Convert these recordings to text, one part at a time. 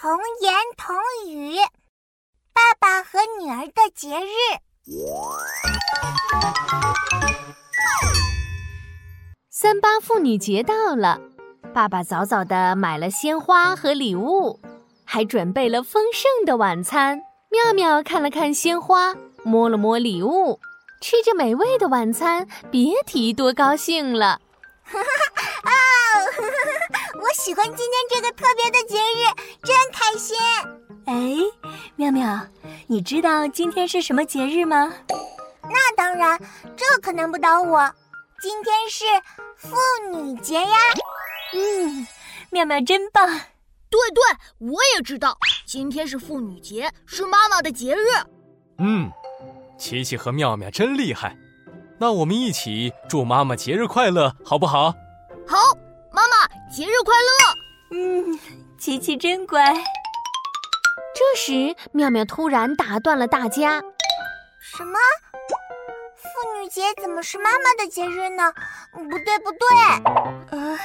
童言童语，爸爸和女儿的节日。三八妇女节到了，爸爸早早地买了鲜花和礼物，还准备了丰盛的晚餐。妙妙看了看鲜花，摸了摸礼物，吃着美味的晚餐，别提多高兴了。哦，我喜欢今天这个特别的节日，真开心。哎，妙妙，你知道今天是什么节日吗？那当然，这可难不倒我。今天是妇女节呀。嗯，妙妙真棒。对对，我也知道，今天是妇女节，是妈妈的节日。嗯，琪琪和妙妙真厉害。那我们一起祝妈妈节日快乐，好不好？好，妈妈，节日快乐！嗯，琪琪真乖。这时，妙妙突然打断了大家：“什么？妇女节怎么是妈妈的节日呢？不对，不对！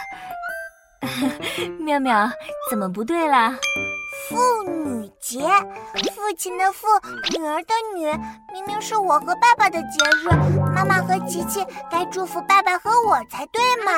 妙妙，怎么不对啦？妇女节，父亲的父，女儿的女，明明是我和爸爸的节日，妈妈和琪琪该祝福爸爸和我才对嘛。”